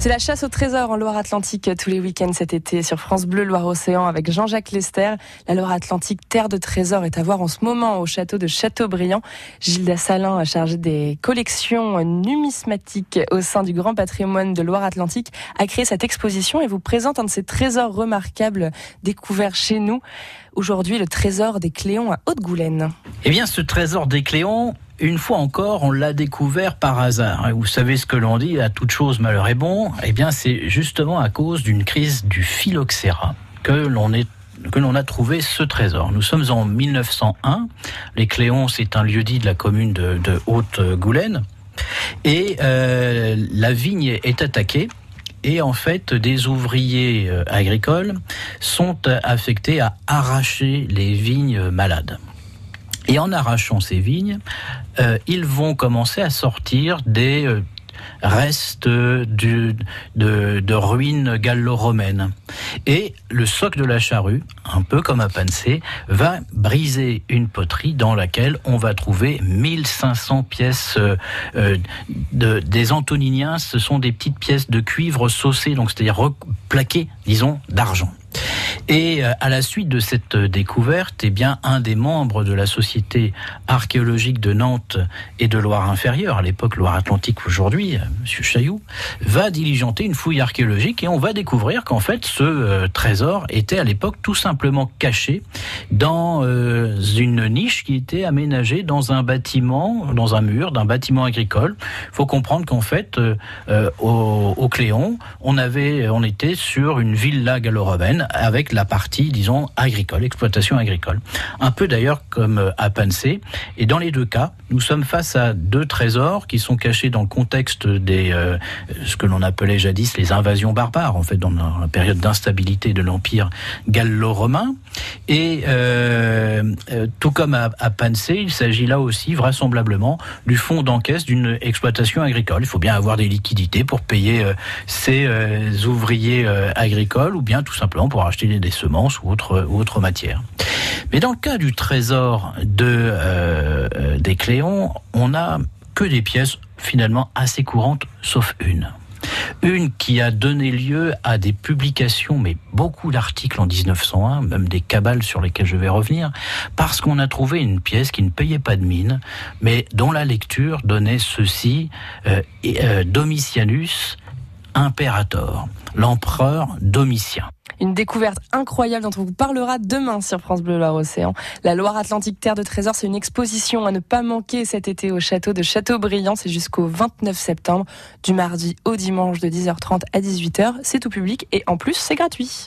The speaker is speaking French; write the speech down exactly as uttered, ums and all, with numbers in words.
C'est la chasse au trésor en Loire-Atlantique tous les week-ends cet été sur France Bleu Loire Océan avec Jean-Jacques Lester. La Loire-Atlantique, terre de trésors, est à voir en ce moment au château de Châteaubriand. Gilles Dassalin, chargé des collections numismatiques au sein du grand patrimoine de Loire-Atlantique, a créé cette exposition et vous présente un de ces trésors remarquables découverts chez nous. Aujourd'hui, le trésor des Cléons à Haute-Goulaine. Eh bien, ce trésor des Cléons, une fois encore, on l'a découvert par hasard. Vous savez ce que l'on dit, à toute chose malheur est bon. Eh bien, c'est justement à cause d'une crise du phylloxéra que l'on est que l'on a trouvé ce trésor. Nous sommes en mille neuf cent un. Les Cléons, c'est un lieu-dit de la commune de, de Haute-Goulaine, et euh, la vigne est attaquée. Et en fait, des ouvriers agricoles sont affectés à arracher les vignes malades. Et en arrachant ces vignes, euh, ils vont commencer à sortir des euh, restes du, de, de ruines gallo-romaines. Et le soc de la charrue, un peu comme à Pansé, va briser une poterie dans laquelle on va trouver mille cinq cents pièces euh, de, des antoniniens. Ce sont des petites pièces de cuivre saucées, donc c'est-à-dire plaquées, disons, d'argent. Et à la suite de cette découverte, eh bien, un des membres de la Société archéologique de Nantes et de Loire-Inférieure, à l'époque Loire-Atlantique aujourd'hui, monsieur Chaillou, va diligenter une fouille archéologique et on va découvrir qu'en fait ce euh, trésor était à l'époque tout simplement caché dans euh, une niche qui était aménagée dans un bâtiment, dans un mur, d'un bâtiment agricole. Il faut comprendre qu'en fait, euh, euh, au, au Cléon, on, avait, on était sur une villa gallo-romaine avec la la partie, disons, agricole, exploitation agricole. Un peu d'ailleurs comme à Pansé. Et dans les deux cas, nous sommes face à deux trésors qui sont cachés dans le contexte des, euh, ce que l'on appelait jadis les invasions barbares, en fait, dans la période d'instabilité de l'Empire gallo-romain. Et euh, euh, tout comme à, à Pansé, il s'agit là aussi, vraisemblablement, du fonds d'encaisse d'une exploitation agricole. Il faut bien avoir des liquidités pour payer euh, ces euh, ouvriers euh, agricoles ou bien tout simplement pour acheter des des semences ou autres ou autre matières. Mais dans le cas du trésor de, euh, des Cléons, on n'a que des pièces finalement assez courantes, sauf une. Une qui a donné lieu à des publications, mais beaucoup d'articles en mille neuf cent un, même des cabales sur lesquelles je vais revenir, parce qu'on a trouvé une pièce qui ne payait pas de mine, mais dont la lecture donnait ceci, euh, euh, Domitianus Imperator, l'empereur Domitien. Une découverte incroyable dont on vous parlera demain sur France Bleu Loire Océan. La Loire-Atlantique, terre de trésors, c'est une exposition à ne pas manquer cet été au château de Châteaubriand. C'est jusqu'au vingt-neuf septembre, du mardi au dimanche de dix heures trente à dix-huit heures. C'est tout public et en plus, c'est gratuit.